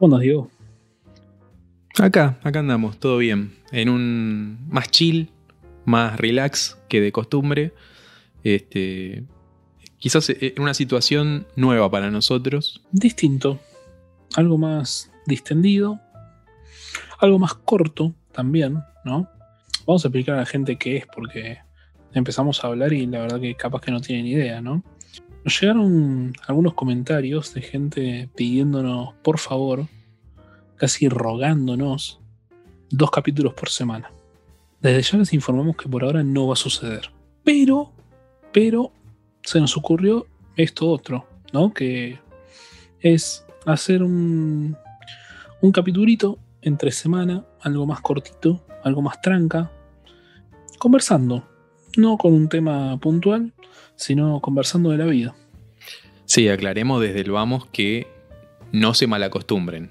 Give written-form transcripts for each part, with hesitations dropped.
¿Cómo andas, Diego? Acá andamos, todo bien. En un más chill, más relax que de costumbre. Quizás en una situación nueva para nosotros. Distinto. Algo más distendido. Algo más corto también, ¿no? Vamos a explicar a la gente qué es, porque empezamos a hablar y la verdad que capaz que no tienen idea, ¿no? Nos llegaron algunos comentarios de gente pidiéndonos, por favor, casi rogándonos, 2 capítulos por semana. Desde ya les informamos que por ahora no va a suceder. Pero se nos ocurrió esto otro, ¿no? Que es hacer un capitulito entre semana, algo más cortito, algo más tranca, conversando. No con un tema puntual, sino conversando de la vida. Sí, aclaremos desde el vamos que no se malacostumbren.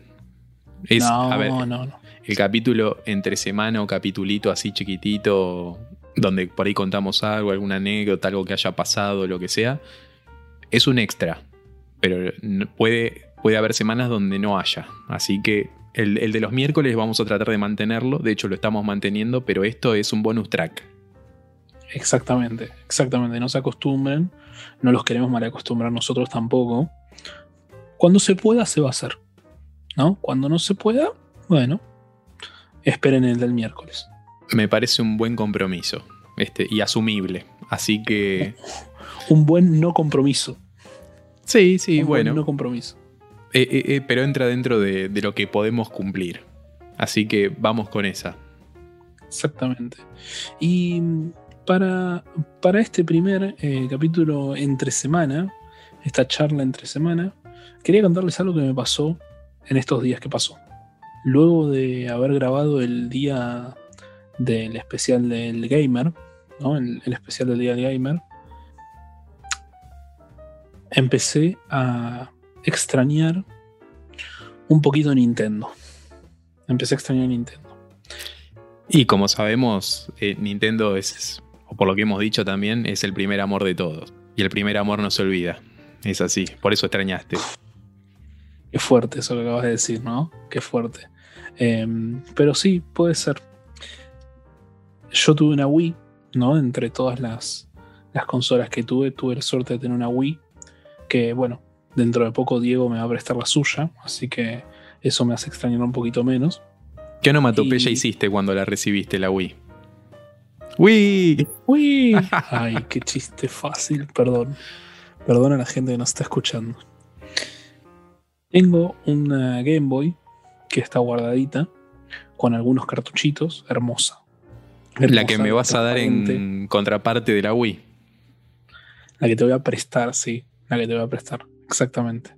No. El capítulo entre semana o capitulito así chiquitito, donde por ahí contamos algo, alguna anécdota, algo que haya pasado, lo que sea, es un extra. Pero puede haber semanas donde no haya. Así que el de los miércoles vamos a tratar de mantenerlo. De hecho, lo estamos manteniendo, pero esto es un bonus track. Exactamente, no se acostumbren, no los queremos mal acostumbrar nosotros tampoco. Cuando se pueda se va a hacer, ¿no? Cuando no se pueda, bueno, esperen el del miércoles. Me parece un buen compromiso, y asumible, así que... un buen no compromiso. Sí, bueno. Un buen no compromiso. Pero entra dentro de lo que podemos cumplir, así que vamos con esa. Exactamente. Y... Para este primer capítulo entre semana, esta charla entre semana, quería contarles algo que me pasó en estos días que pasó. Luego de haber grabado el día del especial del gamer, ¿no? El especial del día del gamer, empecé a extrañar un poquito Nintendo. Y como sabemos, Nintendo es... o por lo que hemos dicho también, es el primer amor de todos. Y el primer amor no se olvida. Es así, por eso extrañaste. Qué fuerte eso que acabas de decir, ¿no? Qué fuerte. Pero sí, puede ser. Yo tuve una Wii, ¿no? Entre todas las consolas que tuve la suerte de tener una Wii. Que, bueno, dentro de poco Diego me va a prestar la suya. Así que eso me hace extrañar un poquito menos. ¿Qué onomatopeya hiciste cuando la recibiste, la Wii? ¡Uy! Ay, qué chiste fácil, perdón. Perdón a la gente que nos está escuchando. Tengo una Game Boy que está guardadita con algunos cartuchitos, hermosa. La que me vas a dar en contraparte de la Wii. La que te voy a prestar, sí. La que te voy a prestar, exactamente.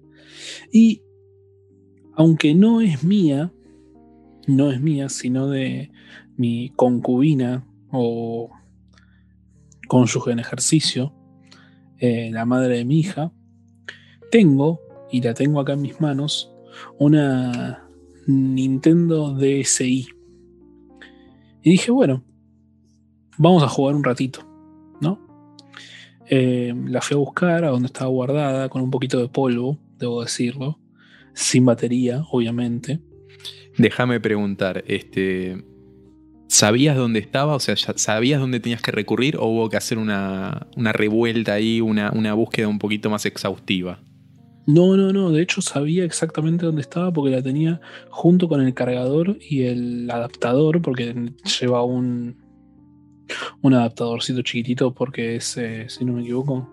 Y aunque no es mía, sino de mi concubina o cónyuge en ejercicio, la madre de mi hija, la tengo acá en mis manos, una Nintendo DSi. Y dije, bueno, vamos a jugar un ratito, ¿no? La fui a buscar a donde estaba guardada, con un poquito de polvo, debo decirlo, sin batería, obviamente. Déjame preguntar, ¿sabías dónde estaba? O sea, ¿sabías dónde tenías que recurrir o hubo que hacer una revuelta ahí, una búsqueda un poquito más exhaustiva? No, de hecho sabía exactamente dónde estaba porque la tenía junto con el cargador y el adaptador, porque lleva un adaptadorcito chiquitito porque es, si no me equivoco,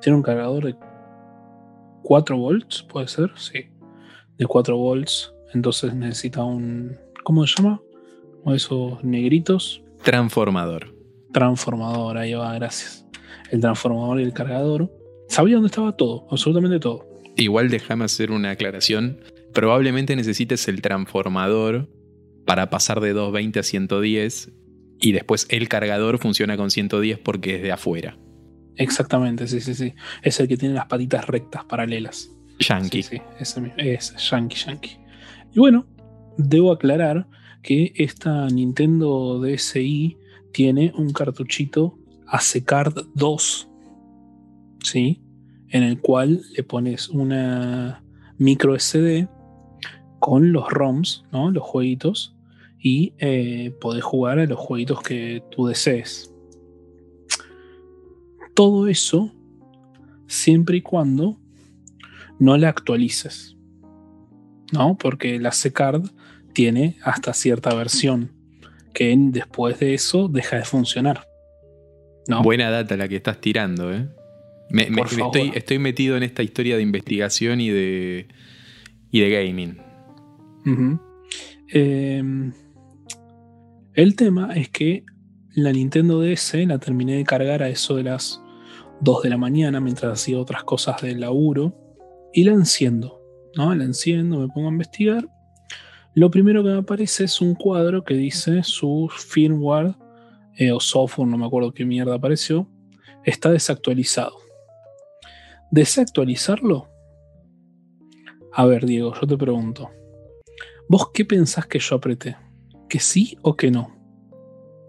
tiene un cargador de 4 volts, ¿puede ser? Sí, de 4 volts. Entonces necesita un... ¿Cómo se llama? O esos negritos. Transformador, ahí va, gracias. El transformador y el cargador. Sabía dónde estaba todo, absolutamente todo. Igual déjame hacer una aclaración. Probablemente necesites el transformador para pasar de 220 a 110 y después el cargador funciona con 110 porque es de afuera. Exactamente, sí. Es el que tiene las patitas rectas paralelas. Yankee. Sí, es Yankee. Y bueno, debo aclarar que esta Nintendo DSi tiene un cartuchito AceCard 2, ¿sí? En el cual le pones una micro SD con los ROMs, ¿no? Los jueguitos, y podés jugar a los jueguitos que tú desees. Todo eso siempre y cuando no la actualices, ¿no? Porque la AceCard tiene hasta cierta versión que después de eso deja de funcionar, ¿no? Buena data la que estás tirando, ¿eh? Estoy metido en esta historia de investigación y de gaming. Uh-huh. El tema es que la Nintendo DS la terminé de cargar a eso de las 2 de la mañana mientras hacía otras cosas del laburo, y la enciendo, ¿no? La enciendo, me pongo a investigar. Lo primero que me aparece es un cuadro que dice su firmware o software, no me acuerdo qué mierda apareció, está desactualizado. ¿Desactualizarlo? A ver, Diego, yo te pregunto, ¿vos qué pensás que yo apreté? ¿Que sí o que no?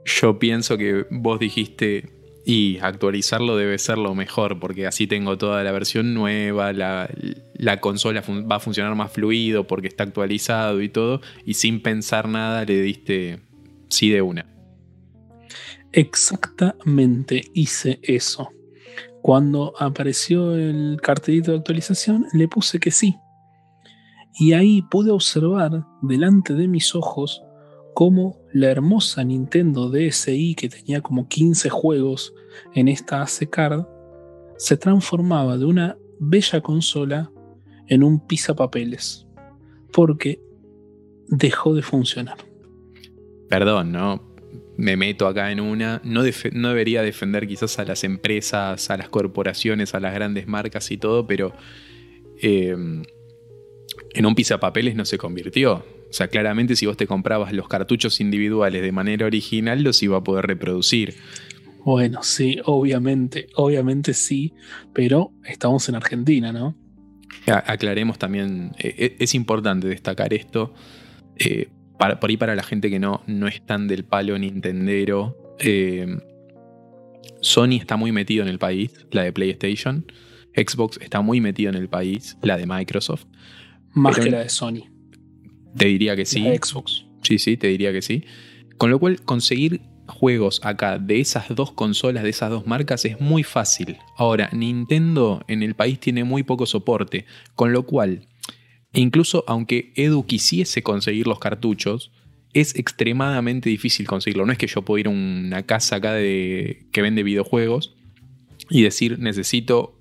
Yo pienso que vos dijiste, y actualizarlo debe ser lo mejor, porque así tengo toda la versión nueva, la consola va a funcionar más fluido porque está actualizado y todo, y sin pensar nada le diste sí de una. Exactamente, hice eso. Cuando apareció el cartelito de actualización, le puse que sí. Y ahí pude observar delante de mis ojos cómo la hermosa Nintendo DSi, que tenía como 15 juegos en esta AceCard, se transformaba de una bella consola en un pisapapeles, porque dejó de funcionar. Perdón, ¿no? Me meto acá en una. No debería defender quizás a las empresas, a las corporaciones, a las grandes marcas y todo, pero en un pisapapeles no se convirtió. O sea, claramente si vos te comprabas los cartuchos individuales de manera original, los iba a poder reproducir. Bueno, sí, obviamente sí, pero estamos en Argentina, ¿no? Aclaremos también, es importante destacar esto, por ahí para la gente que no es tan del palo nintendero. Sony está muy metido en el país, la de PlayStation. Xbox está muy metido en el país, la de Microsoft. Más que la de Sony. Te diría que sí. La Xbox. Sí, te diría que sí. Con lo cual, conseguir juegos acá de esas dos consolas, de esas dos marcas, es muy fácil. Ahora, Nintendo en el país tiene muy poco soporte. Con lo cual, incluso aunque Edu quisiese conseguir los cartuchos, es extremadamente difícil conseguirlo. No es que yo pueda ir a una casa acá que vende videojuegos y decir, necesito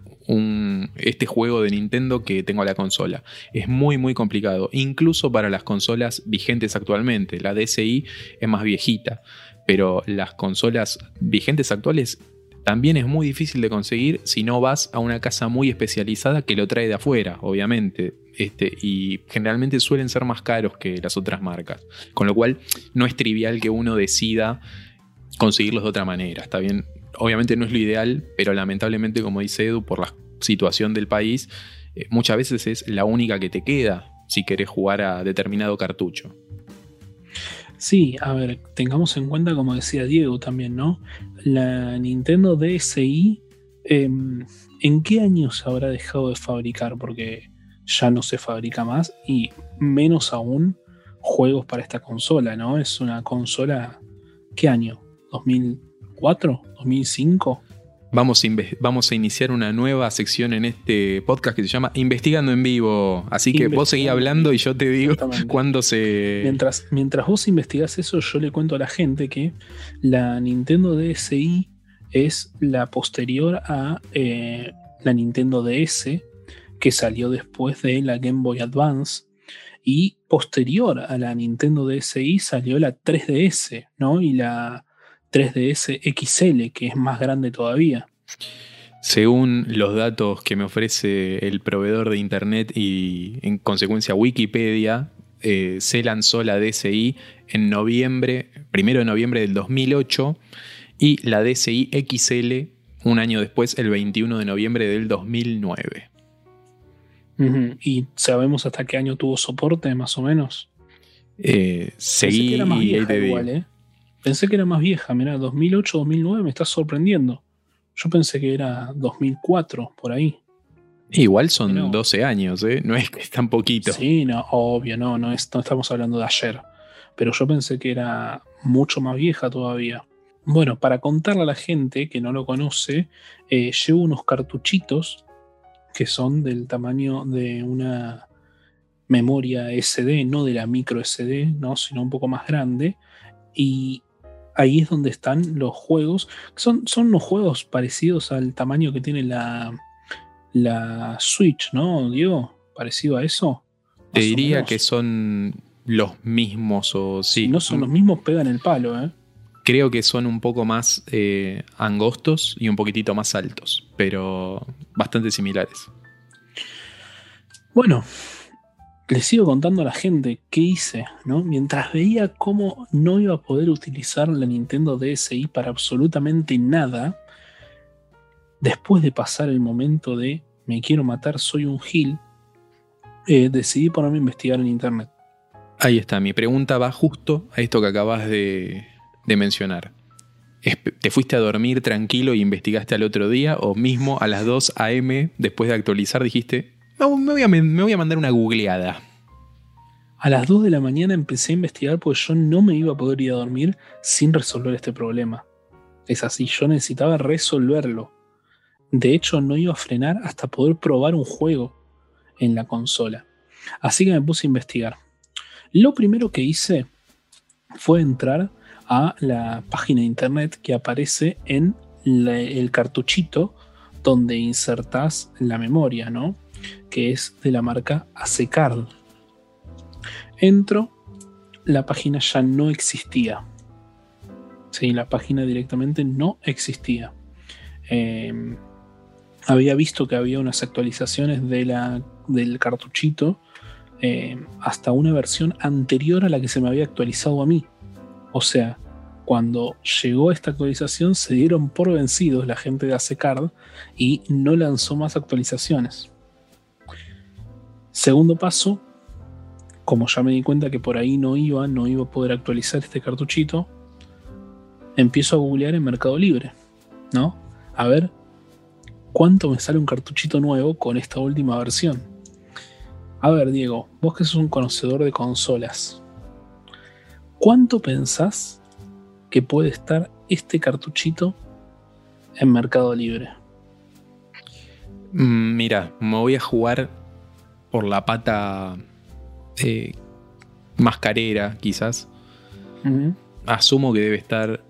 este juego de Nintendo que tengo la consola. Es muy muy complicado, incluso para las consolas vigentes actualmente. La DSi es más viejita, pero las consolas vigentes actuales también es muy difícil de conseguir si no vas a una casa muy especializada que lo trae de afuera, obviamente, y generalmente suelen ser más caros que las otras marcas, con lo cual no es trivial que uno decida conseguirlos de otra manera. Está bien, obviamente no es lo ideal, pero lamentablemente, como dice Edu, por la situación del país, muchas veces es la única que te queda si querés jugar a determinado cartucho. Sí, a ver, tengamos en cuenta, como decía Diego también, ¿no? La Nintendo DSi, ¿en qué año se habrá dejado de fabricar? Porque ya no se fabrica más, y menos aún juegos para esta consola, ¿no? Es una consola, ¿qué año? 2004, 2005. Vamos a iniciar una nueva sección en este podcast que se llama Investigando en Vivo. Así que vos seguís hablando y yo te digo cuándo se... Mientras vos investigás eso, yo le cuento a la gente que la Nintendo DSi es la posterior a la Nintendo DS, que salió después de la Game Boy Advance. Y posterior a la Nintendo DSi salió la 3DS, ¿no? Y la 3DS XL, que es más grande todavía. Según los datos que me ofrece el proveedor de internet y en consecuencia Wikipedia, se lanzó la DSi en noviembre, 1 de noviembre del 2008, y la DSi XL un año después, el 21 de noviembre del 2009. Uh-huh. ¿Y sabemos hasta qué año tuvo soporte, más o menos? Seguí era más vieja igual, ¿eh? Pensé que era más vieja, mirá, 2008, 2009, me está sorprendiendo. Yo pensé que era 2004, por ahí. Igual son 12 años, ¿eh? No es que es tan poquito. Sí, no, obvio, no estamos hablando de ayer. Pero yo pensé que era mucho más vieja todavía. Bueno, para contarle a la gente que no lo conoce, llevo unos cartuchitos que son del tamaño de una memoria SD, no de la micro SD, ¿no? Sino un poco más grande. Y ahí es donde están los juegos. Son unos juegos parecidos al tamaño que tiene la Switch, ¿no, Diego? ¿Parecido a eso? Te diría que son los mismos, o sí. Si no son los mismos, pegan el palo, ¿eh? Creo que son un poco más angostos y un poquitito más altos, pero bastante similares. Bueno, les sigo contando a la gente qué hice, ¿no? Mientras veía cómo no iba a poder utilizar la Nintendo DSi para absolutamente nada, después de pasar el momento de me quiero matar, soy un gil, decidí ponerme a investigar en internet. Ahí está, mi pregunta va justo a esto que acabas de mencionar. ¿Te fuiste a dormir tranquilo y investigaste al otro día? ¿O mismo a las 2 a.m. después de actualizar dijiste, no, me voy a mandar una googleada? A las 2 de la mañana empecé a investigar porque yo no me iba a poder ir a dormir sin resolver este problema. Es así, yo necesitaba resolverlo. De hecho, no iba a frenar hasta poder probar un juego en la consola. Así que me puse a investigar. Lo primero que hice fue entrar a la página de internet que aparece en el cartuchito donde insertás la memoria, ¿no? Que es de la marca AceCard. Entro, la página ya no existía. Sí, la página directamente no existía. Había visto que había unas actualizaciones del cartuchito hasta una versión anterior a la que se me había actualizado a mí. O sea, cuando llegó esta actualización se dieron por vencidos la gente de AceCard y no lanzó más actualizaciones. Segundo paso, como ya me di cuenta que por ahí no iba a poder actualizar este cartuchito, empiezo a googlear en Mercado Libre, ¿no? A ver cuánto me sale un cartuchito nuevo con esta última versión. A ver, Diego, vos que sos un conocedor de consolas, ¿cuánto pensás que puede estar este cartuchito en Mercado Libre? Mira, me voy a jugar por la pata mascarera, quizás. Uh-huh. Asumo que debe estar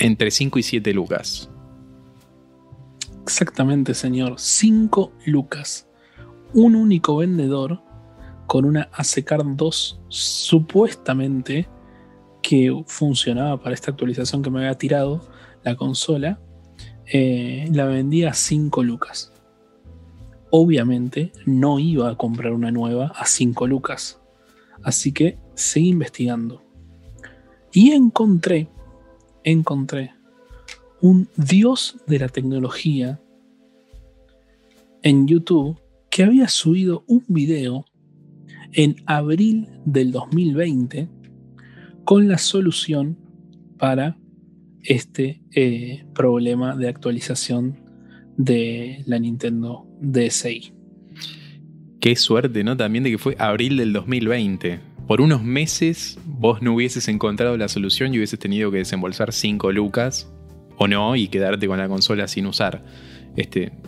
entre 5 y 7 lucas. Exactamente, señor. 5 lucas. Un único vendedor con una AceCard 2 supuestamente que funcionaba para esta actualización que me había tirado la consola, la vendía a 5 lucas. Obviamente no iba a comprar una nueva a 5 lucas. Así que seguí investigando. Y encontré un dios de la tecnología en YouTube que había subido un video en abril del 2020 con la solución para este problema de actualización de la Nintendo DSi. Qué suerte, ¿no? También de que fue abril del 2020. Por unos meses vos no hubieses encontrado la solución y hubieses tenido que desembolsar 5 lucas o no y quedarte con la consola sin usar.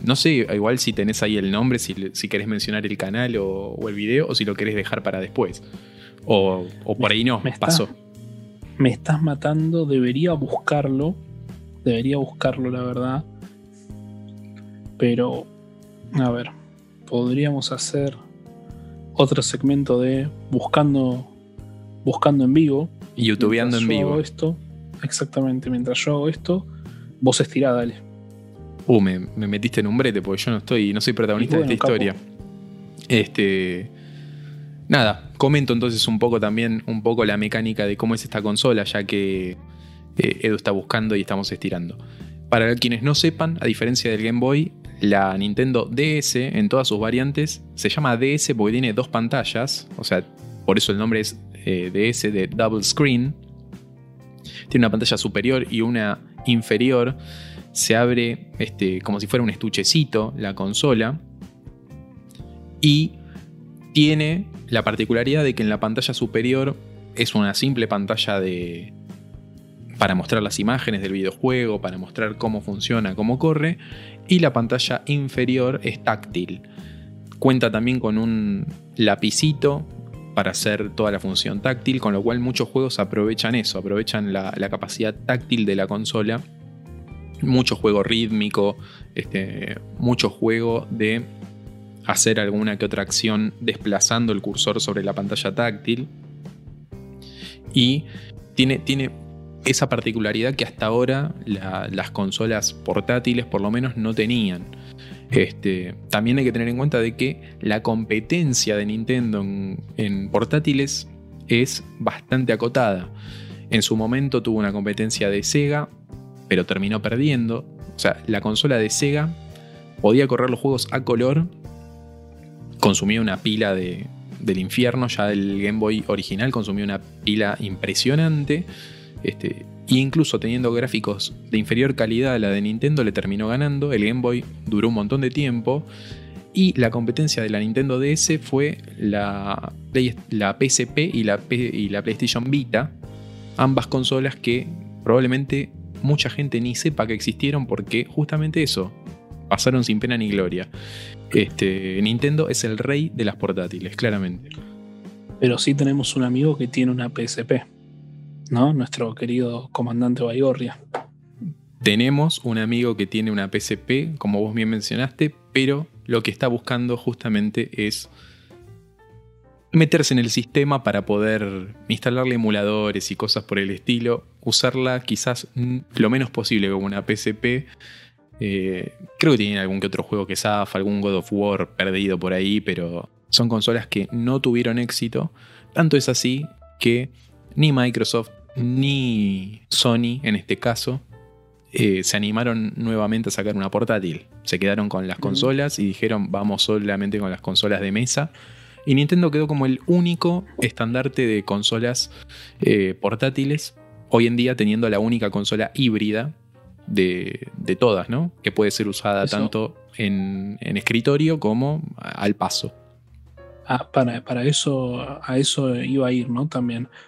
No sé, igual si tenés ahí el nombre, si querés mencionar el canal o el video, o si lo querés dejar para después. O por ahí no, pasó. Me estás matando, debería buscarlo, la verdad. Pero, a ver, podríamos hacer otro segmento de buscando en vivo. Youtubeando en vivo. Exactamente, mientras yo hago esto, vos estirá, dale. Me metiste en un brete porque yo no soy protagonista de esta historia. Nada, comento entonces un poco la mecánica de cómo es esta consola, ya que Edu está buscando y estamos estirando. Para quienes no sepan, a diferencia del Game Boy, la Nintendo DS en todas sus variantes se llama DS porque tiene dos pantallas, o sea, por eso el nombre es DS de Double Screen. Tiene una pantalla superior y una inferior. Se abre como si fuera un estuchecito la consola y tiene la particularidad de que en la pantalla superior es una simple pantalla de... para mostrar las imágenes del videojuego, para mostrar cómo funciona, cómo corre, y la pantalla inferior es táctil. Cuenta también con un lapicito para hacer toda la función táctil, con lo cual muchos juegos aprovechan eso, aprovechan la capacidad táctil de la consola. Mucho juego rítmico, mucho juego de hacer alguna que otra acción desplazando el cursor sobre la pantalla táctil. Y tiene esa particularidad que hasta ahora las consolas portátiles por lo menos no tenían. También hay que tener en cuenta de que la competencia de Nintendo en portátiles es bastante acotada. En su momento tuvo una competencia de Sega, pero terminó perdiendo. O sea, la consola de Sega podía correr los juegos a color, consumía una pila del infierno. Ya el Game Boy original consumía una pila impresionante. Y incluso teniendo gráficos de inferior calidad a la de Nintendo, le terminó ganando. El Game Boy duró un montón de tiempo. Y la competencia de la Nintendo DS fue la PSP y la PlayStation Vita. Ambas consolas que probablemente mucha gente ni sepa que existieron, porque justamente eso, pasaron sin pena ni gloria. Nintendo es el rey de las portátiles, claramente. Pero sí tenemos un amigo que tiene una PSP, ¿no? Nuestro querido comandante Baigorria. Tenemos un amigo que tiene una PSP, como vos bien mencionaste, pero lo que está buscando justamente es meterse en el sistema para poder instalarle emuladores y cosas por el estilo, usarla quizás lo menos posible como una PSP. Creo que tienen algún que otro juego que zafa, algún God of War perdido por ahí, pero son consolas que no tuvieron éxito. Tanto es así que ni Microsoft ni Sony, en este caso, se animaron nuevamente a sacar una portátil. Se quedaron con las consolas y dijeron, vamos solamente con las consolas de mesa. Y Nintendo quedó como el único estandarte de consolas portátiles, hoy en día teniendo la única consola híbrida de todas, ¿no? Que puede ser usada eso, tanto en escritorio como al paso. Para eso, a eso iba a ir, ¿no? También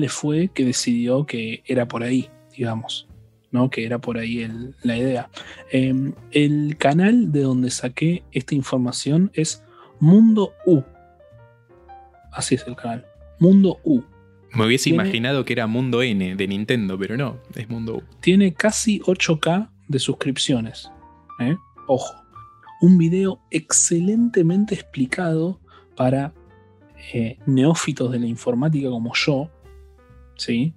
le fue que decidió que era por ahí, digamos, ¿no? Que era por ahí la idea. El canal de donde saqué esta información es Mundo U. Así es el canal, Mundo U. Me hubiese imaginado que era Mundo N de Nintendo, pero no, es Mundo U. Tiene casi 8K de suscripciones, ¿eh? Ojo, un video excelentemente explicado para neófitos de la informática como yo, ¿sí?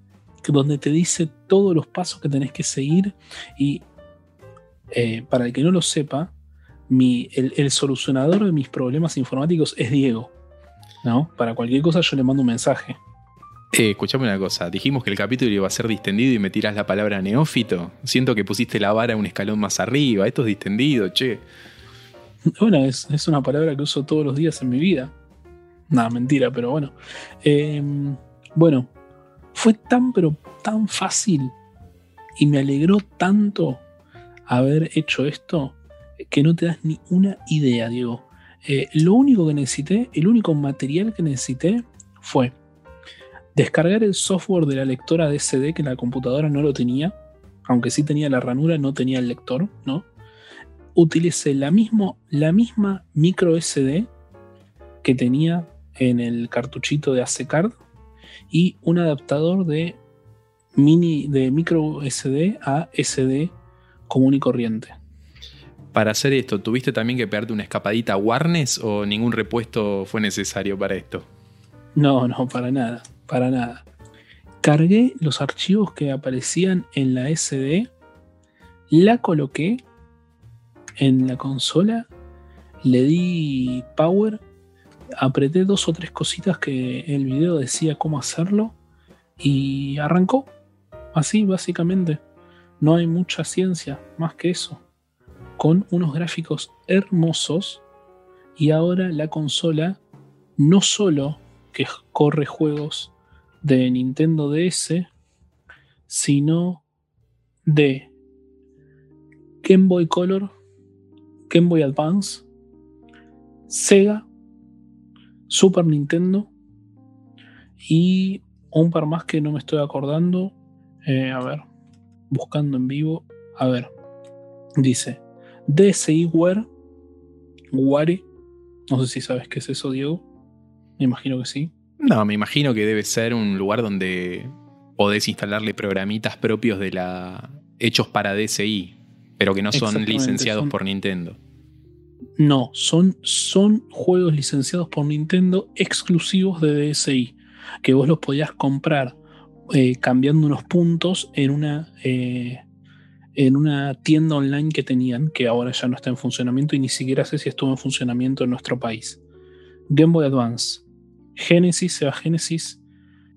Donde te dice todos los pasos que tenés que seguir. Y para el que no lo sepa, el solucionador de mis problemas informáticos es Diego, ¿no? Para cualquier cosa yo le mando un mensaje. Escuchame una cosa, dijimos que el capítulo iba a ser distendido y me tirás la palabra neófito. Siento que pusiste la vara un escalón más arriba. Esto es distendido, che. Bueno, es una palabra que uso todos los días en mi vida. Nada, mentira, pero bueno. Bueno, fue tan pero tan fácil y me alegró tanto haber hecho esto que no te das ni una idea, Diego. Lo único que necesité, el único material que necesité fue descargar el software de la lectora de CD, que la computadora no lo tenía, aunque sí tenía la ranura, no tenía el lector, ¿no? Utilicé la misma micro SD que tenía en el cartuchito de AceCard y un adaptador de micro SD a SD común y corriente. Para hacer esto, ¿tuviste también que pegarte una escapadita a Warnes o ningún repuesto fue necesario para esto? No, para nada. Para nada. Cargué los archivos que aparecían en la SD, la coloqué en la consola, le di power, apreté 2 o 3 cositas que el video decía cómo hacerlo y arrancó. Así, básicamente. No hay mucha ciencia más que eso. Con unos gráficos hermosos, y ahora la consola no solo que corre juegos de Nintendo DS, sino de Game Boy Color, Game Boy Advance, Sega Super Nintendo y un par más que no me estoy acordando. A ver, buscando en vivo. A ver, dice DSiWare, Ware. No sé si sabes qué es eso, Diego. Me imagino que sí. No, me imagino que debe ser un lugar donde podés instalarle programitas propios de la hechos para DSi, pero que no son licenciados por Nintendo. No, son juegos licenciados por Nintendo exclusivos de DSi, que vos los podías comprar cambiando unos puntos en una tienda online que tenían, que ahora ya no está en funcionamiento y ni siquiera sé si estuvo en funcionamiento en nuestro país. Game Boy Advance, Genesis, Sega Genesis,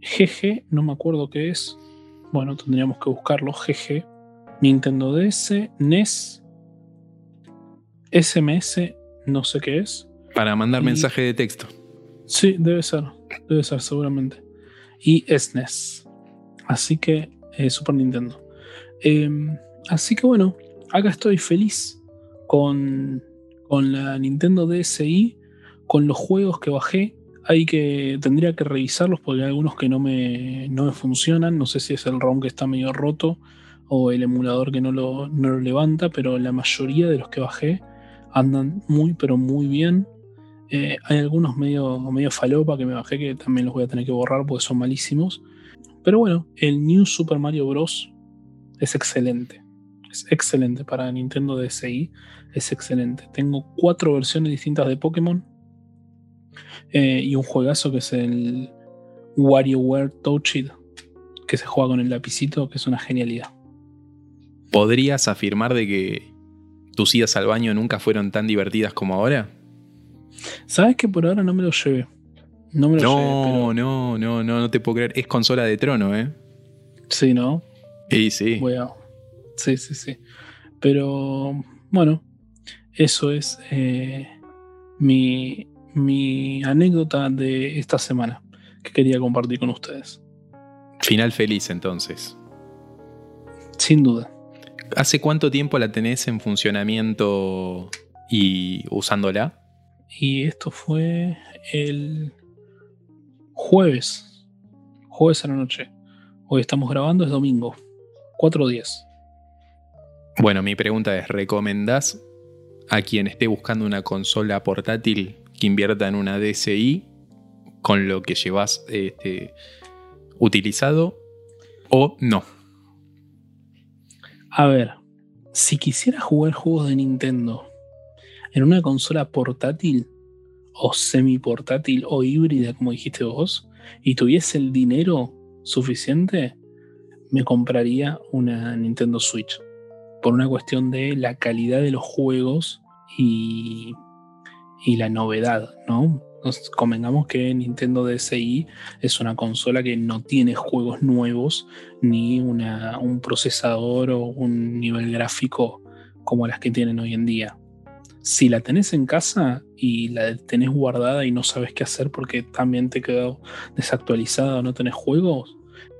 GG, no me acuerdo qué es, bueno, tendríamos que buscarlo, GG, Nintendo DS, NES, SMS, no sé qué es. Para mandar mensaje de texto. Sí, debe ser seguramente. Y SNES. Así que, Super Nintendo. Así que bueno, acá estoy feliz con la Nintendo DSi, con los juegos que bajé. Tendría que revisarlos porque hay algunos que no me funcionan. No sé si es el ROM que está medio roto o el emulador que no lo levanta, pero la mayoría de los que bajé andan muy pero muy bien. Hay algunos medio falopa que me bajé que también los voy a tener que borrar porque son malísimos. Pero bueno, el New Super Mario Bros. Es excelente. Es excelente para Nintendo DSi. Es excelente. Tengo 4 versiones distintas de Pokémon. Y un juegazo que es el WarioWare Touched, que se juega con el lapicito, que es una genialidad. ¿Podrías afirmar de que tus idas al baño nunca fueron tan divertidas como ahora? ¿Sabes que por ahora no me lo llevé? No, pero... no te puedo creer. Es consola de trono, ¿eh? Sí, ¿no? Sí. Wow. Sí. Pero, bueno, eso es mi anécdota de esta semana que quería compartir con ustedes. Final feliz, entonces. Sin duda. ¿Hace cuánto tiempo la tenés en funcionamiento y usándola? Y esto fue el jueves a la noche. Hoy estamos grabando, es domingo, 4:10. Bueno, mi pregunta es, ¿recomendás a quien esté buscando una consola portátil que invierta en una DSi con lo que llevas utilizado o no? A ver, si quisiera jugar juegos de Nintendo en una consola portátil o semiportátil o híbrida, como dijiste vos, y tuviese el dinero suficiente, me compraría una Nintendo Switch por una cuestión de la calidad de los juegos y la novedad, ¿no? Nos convengamos que Nintendo DSi es una consola que no tiene juegos nuevos ni un procesador o un nivel gráfico como las que tienen hoy en día. Si la tenés en casa y la tenés guardada y no sabes qué hacer porque también te quedó desactualizada o no tenés juegos,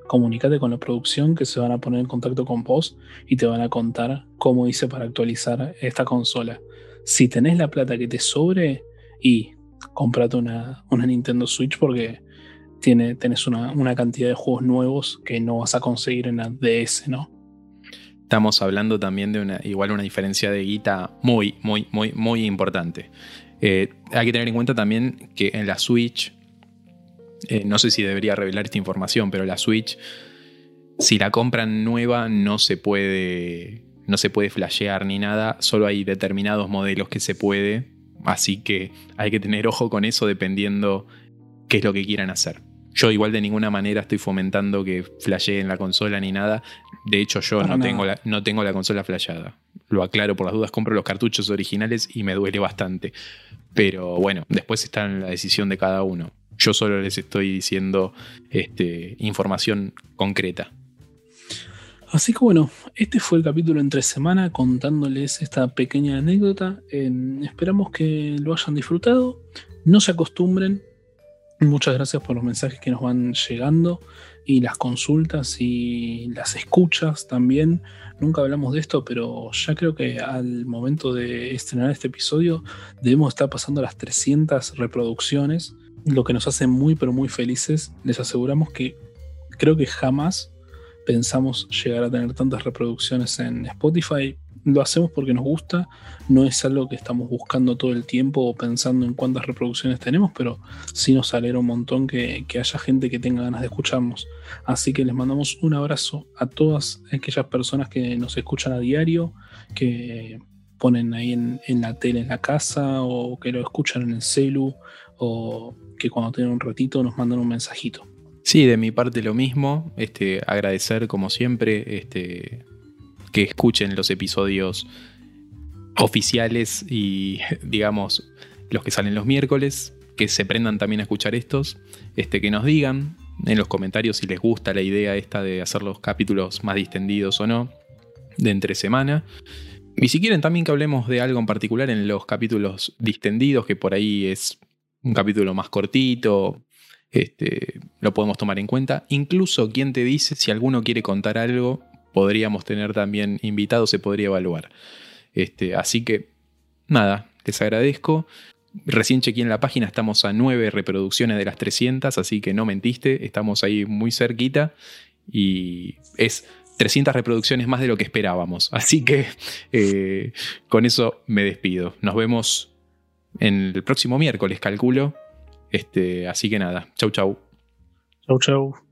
comunícate con la producción que se van a poner en contacto con vos y te van a contar cómo hice para actualizar esta consola. Si tenés la plata que te sobre, y cómprate una Nintendo Switch porque tenés una cantidad de juegos nuevos que no vas a conseguir en la DS, ¿no? Estamos hablando también de una diferencia de guita muy, muy, muy, muy importante. Hay que tener en cuenta también que en la Switch, no sé si debería revelar esta información, pero la Switch, si la compran nueva, no se puede flashear ni nada, solo hay determinados modelos que se puede, así que hay que tener ojo con eso dependiendo qué es lo que quieran hacer. Yo igual de ninguna manera estoy fomentando que flasheen la consola ni nada, de hecho yo no tengo la consola flasheada, lo aclaro por las dudas, compro los cartuchos originales y me duele bastante, pero bueno, después está en la decisión de cada uno, yo solo les estoy diciendo información concreta. Así que bueno, este fue el capítulo entre semana contándoles esta pequeña anécdota. Esperamos que lo hayan disfrutado. No se acostumbren. Muchas gracias por los mensajes que nos van llegando y las consultas y las escuchas también. Nunca hablamos de esto, pero ya creo que al momento de estrenar este episodio debemos estar pasando las 300 reproducciones. lo que nos hace muy pero muy felices. Les aseguramos que creo que jamás pensamos llegar a tener tantas reproducciones en Spotify. Lo hacemos porque nos gusta, no es algo que estamos buscando todo el tiempo o pensando en cuántas reproducciones tenemos, pero sí nos alegra un montón que haya gente que tenga ganas de escucharnos. Así que les mandamos un abrazo a todas aquellas personas que nos escuchan a diario, que ponen ahí en la tele en la casa, o que lo escuchan en el celu, o que cuando tienen un ratito nos mandan un mensajito. Sí, de mi parte lo mismo, agradecer como siempre, que escuchen los episodios oficiales y, digamos, los que salen los miércoles, que se prendan también a escuchar estos, que nos digan en los comentarios si les gusta la idea esta de hacer los capítulos más distendidos o no, de entre semana. Y si quieren también que hablemos de algo en particular en los capítulos distendidos, que por ahí es un capítulo más cortito, lo podemos tomar en cuenta. Incluso, ¿quién te dice? Si alguno quiere contar algo, podríamos tener también invitados, se podría evaluar. Así que, nada, les agradezco. Recién chequeé en la página, estamos a 9 reproducciones de las 300, así que no mentiste, estamos ahí muy cerquita y es 300 reproducciones más de lo que esperábamos. Así que con eso me despido. Nos vemos en el próximo miércoles, calculo. Así que nada, chau chau. Chau chau.